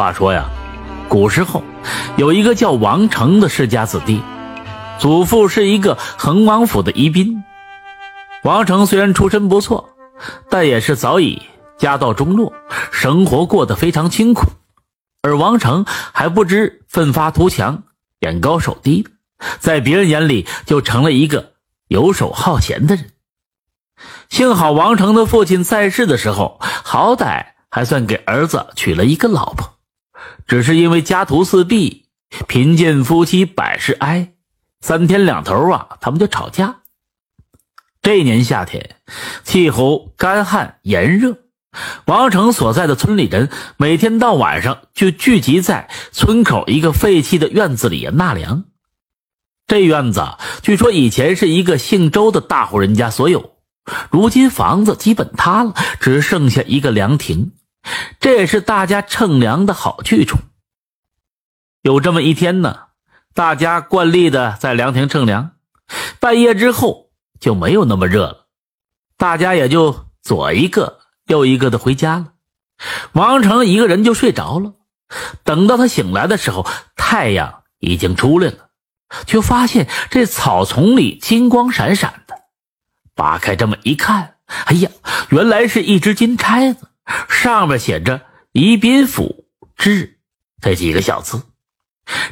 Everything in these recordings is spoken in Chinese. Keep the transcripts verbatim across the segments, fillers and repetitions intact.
话说呀，古时候有一个叫王成的世家子弟，祖父是一个恒王府的遗宾。王成虽然出身不错，但也是早已家道中落，生活过得非常清苦。而王成还不知奋发图强，眼高手低的，在别人眼里就成了一个游手好闲的人。幸好王成的父亲在世的时候，好歹还算给儿子娶了一个老婆，只是因为家徒四壁，贫贱夫妻百事哀，三天两头啊他们就吵架。这年夏天，气候干旱炎热，王成所在的村里人每天到晚上就聚集在村口一个废弃的院子里纳凉。这院子据说以前是一个姓周的大户人家所有，如今房子基本塌了，只剩下一个凉亭，这也是大家乘凉的好去处。有这么一天呢，大家惯例的在凉亭乘凉，半夜之后就没有那么热了，大家也就左一个又一个的回家了。王成一个人就睡着了，等到他醒来的时候，太阳已经出来了，却发现这草丛里金光闪闪的，扒开这么一看，哎呀，原来是一只金钗子，上面写着宜宾府志这几个小字。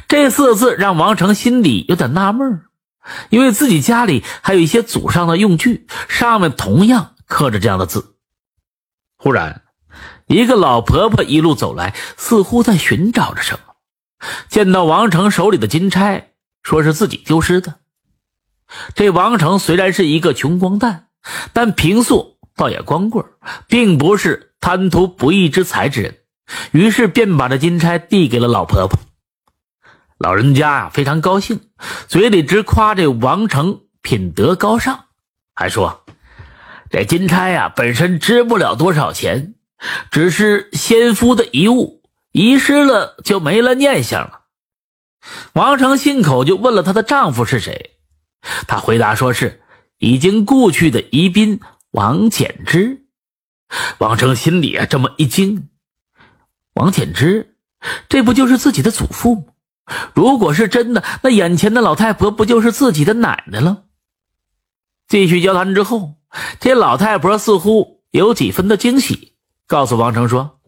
这四个字让王成心里有点纳闷，因为自己家里还有一些祖上的用具，上面同样刻着这样的字。忽然一个老婆婆一路走来，似乎在寻找着什么，见到王成手里的金钗，说是自己丢失的。这王成虽然是一个穷光蛋，但平素倒也光棍，并不是贪图不义之财之人，于是便把这金钗递给了老婆婆。老人家啊非常高兴，嘴里直夸这王成品德高尚，还说这金钗啊本身值不了多少钱，只是先夫的遗物，遗失了就没了念想了。王成信口就问了她的丈夫是谁，他回答说是已经故去的宜宾王柬之。王成心里啊这么一惊，王柬之这不就是自己的祖父吗？如果是真的，那眼前的老太婆不就是自己的奶奶了？继续交谈之后，这老太婆似乎有几分的惊喜，告诉王成说，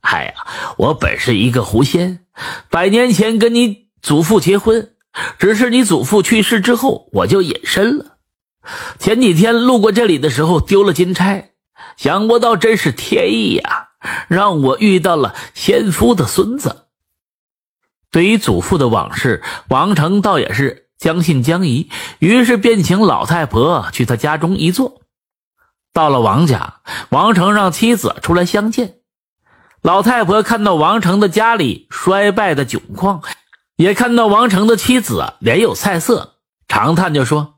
哎呀，我本是一个狐仙，百年前跟你祖父结婚，只是你祖父去世之后我就隐身了，前几天路过这里的时候丢了金钗，想不到真是天意呀，让我遇到了先夫的孙子。对于祖父的往事，王成倒也是将信将疑，于是便请老太婆去他家中一坐。到了王家，王成让妻子出来相见，老太婆看到王成的家里衰败的窘况，也看到王成的妻子啊，脸有菜色，长叹就说，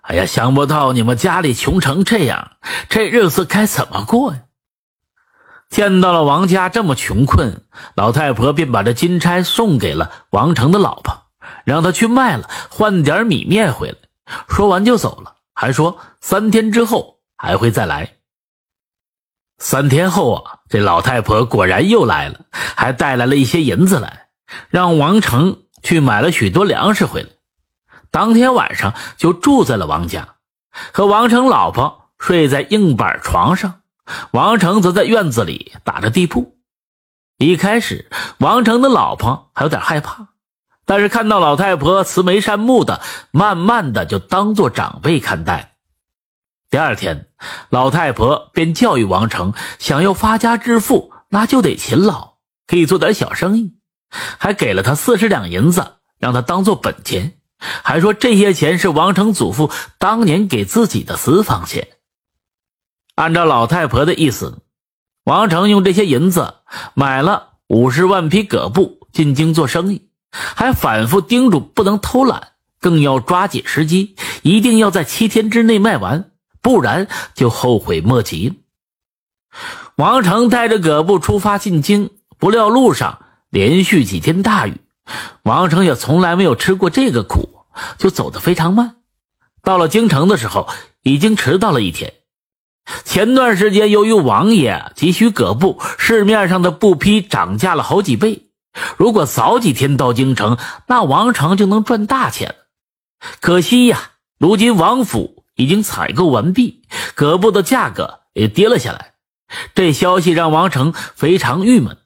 哎呀，想不到你们家里穷成这样，这日子该怎么过呀？见到了王家这么穷困，老太婆便把这金钗送给了王成的老婆，让她去卖了换点米面回来，说完就走了，还说三天之后还会再来。三天后啊，这老太婆果然又来了，还带来了一些银子来，让王成去买了许多粮食回来。当天晚上就住在了王家，和王成老婆睡在硬板床上，王成则在院子里打着地铺。一开始王成的老婆还有点害怕，但是看到老太婆慈眉善目的，慢慢的就当作长辈看待。第二天老太婆便教育王成，想要发家致富那就得勤劳，可以做点小生意，还给了他四十两银子，让他当做本钱，还说这些钱是王成祖父当年给自己的私房钱。按照老太婆的意思，王成用这些银子买了五十万匹葛布进京做生意，还反复叮嘱不能偷懒，更要抓紧时机，一定要在七天之内卖完，不然就后悔莫及。王成带着葛布出发进京，不料路上连续几天大雨，王成也从来没有吃过这个苦，就走得非常慢。到了京城的时候，已经迟到了一天。前段时间由于王爷急需葛布，市面上的布匹涨价了好几倍，如果早几天到京城，那王城就能赚大钱。可惜呀、啊、如今王府已经采购完毕，葛布的价格也跌了下来，这消息让王城非常郁闷。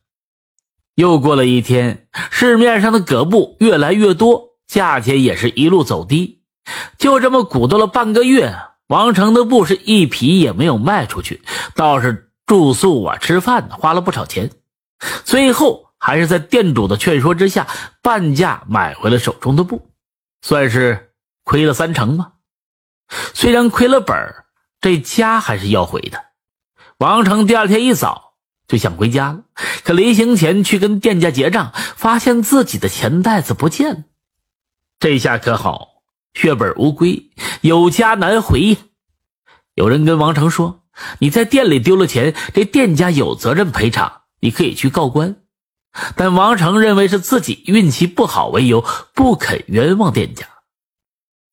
又过了一天，市面上的葛布越来越多，价钱也是一路走低，就这么鼓捣了半个月，王城的布是一匹也没有卖出去，倒是住宿啊吃饭花了不少钱，最后还是在店主的劝说之下半价买回了手中的布，算是亏了三成吧。虽然亏了本儿，这家还是要回的。王成第二天一早就想回家了，可临行前去跟店家结账，发现自己的钱袋子不见了。这下可好，血本无归，有家难回。有人跟王成说，你在店里丢了钱，这店家有责任赔偿，你可以去告官。但王成认为是自己运气不好为由，不肯冤枉店家。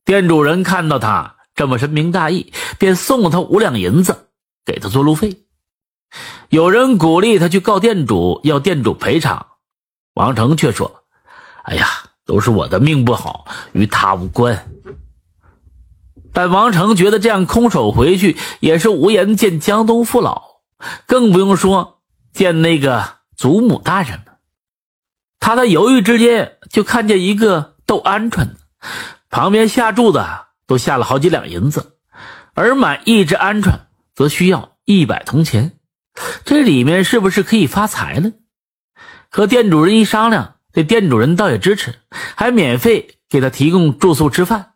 店主人看到他这么深明大义，便送了他五两银子给他做路费。有人鼓励他去告店主，要店主赔偿，王成却说，哎呀，都是我的命不好，与他无关。但王成觉得这样空手回去也是无颜见江东父老，更不用说见那个祖母大人了。他在犹豫之间，就看见一个斗鹌鹑，旁边下注的都下了好几两银子，而买一只鹌鹑则需要一百铜钱，这里面是不是可以发财呢？和店主人一商量，这店主人倒也支持，还免费给他提供住宿吃饭。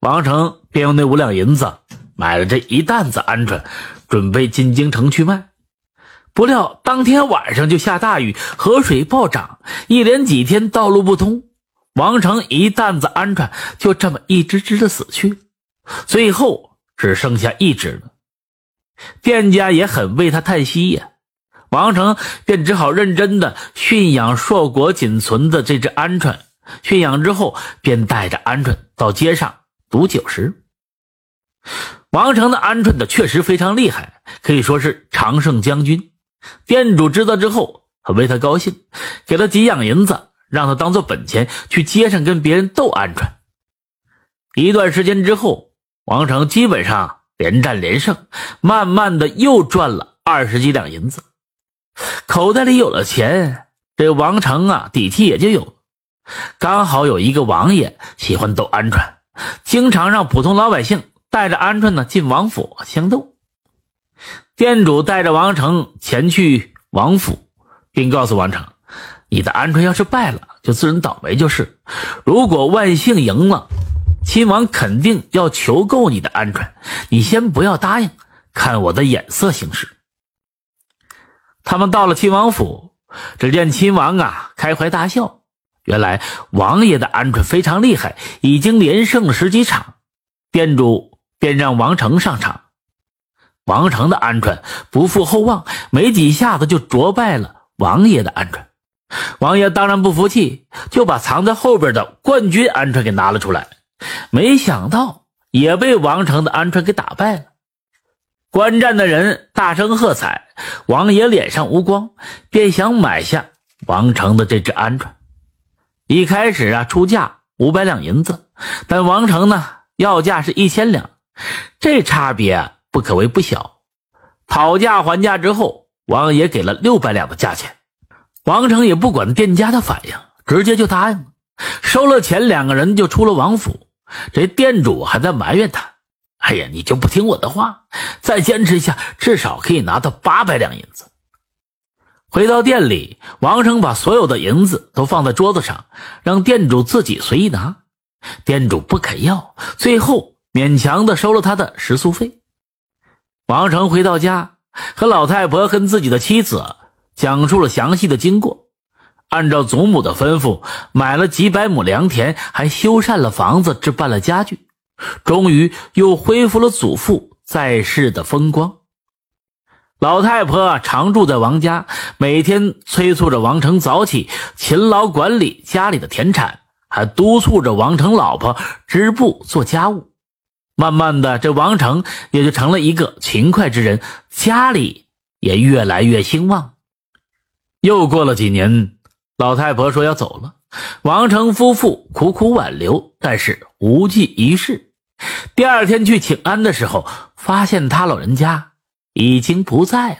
王成便用那五两银子买了这一担子鹌鹑，准备进京城去卖。不料当天晚上就下大雨，河水暴涨，一连几天道路不通，王成一担子鹌鹑就这么一只只的死去，最后只剩下一只了。店家也很为他叹息呀、啊，王成便只好认真的驯养硕果仅存的这只鹌鹑，驯养之后便带着鹌鹑到街上赌酒食。王成的鹌鹑的确实非常厉害，可以说是常胜将军。店主知道之后很为他高兴，给他几两银子让他当做本钱去街上跟别人斗鹌鹑。一段时间之后，王成基本上连战连胜，慢慢的又赚了二十几两银子。口袋里有了钱，这王成啊底气也就有了。刚好有一个王爷喜欢斗鹌鹑，经常让普通老百姓带着鹌鹑呢进王府相斗。店主带着王成前去王府，并告诉王成，你的鹌鹑要是败了就自认倒霉就是，如果万幸赢了，亲王肯定要求购你的鹌鹑，你先不要答应，看我的眼色行事。他们到了亲王府，只见亲王啊开怀大笑，原来王爷的鹌鹑非常厉害，已经连胜了十几场。店主便让王成上场，王成的鹌鹑不负厚望，没几下子就啄败了王爷的鹌鹑。王爷当然不服气，就把藏在后边的冠军鹌鹑给拿了出来，没想到也被王成的鹌鹑给打败了。观战的人大声喝彩，王爷脸上无光，便想买下王成的这只鹌鹑。一开始啊出价五百两银子，但王成呢要价是一千两，这差别啊不可谓不小。讨价还价之后，王爷给了六百两的价钱，王成也不管店家的反应，直接就答应了。收了钱，两个人就出了王府。这店主还在埋怨他，哎呀，你就不听我的话，再坚持一下，至少可以拿到八百两银子。回到店里，王成把所有的银子都放在桌子上，让店主自己随意拿。店主不肯要，最后勉强的收了他的食宿费。王成回到家，和老太婆跟自己的妻子讲述了详细的经过，按照祖母的吩咐，买了几百亩良田，还修缮了房子，置办了家具，终于又恢复了祖父在世的风光。老太婆常住在王家，每天催促着王成早起，勤劳管理家里的田产，还督促着王成老婆织布做家务。慢慢的，这王成也就成了一个勤快之人，家里也越来越兴旺。又过了几年，老太婆说要走了，王成夫妇苦苦挽留，但是无济于事。第二天去请安的时候，发现他老人家已经不在了。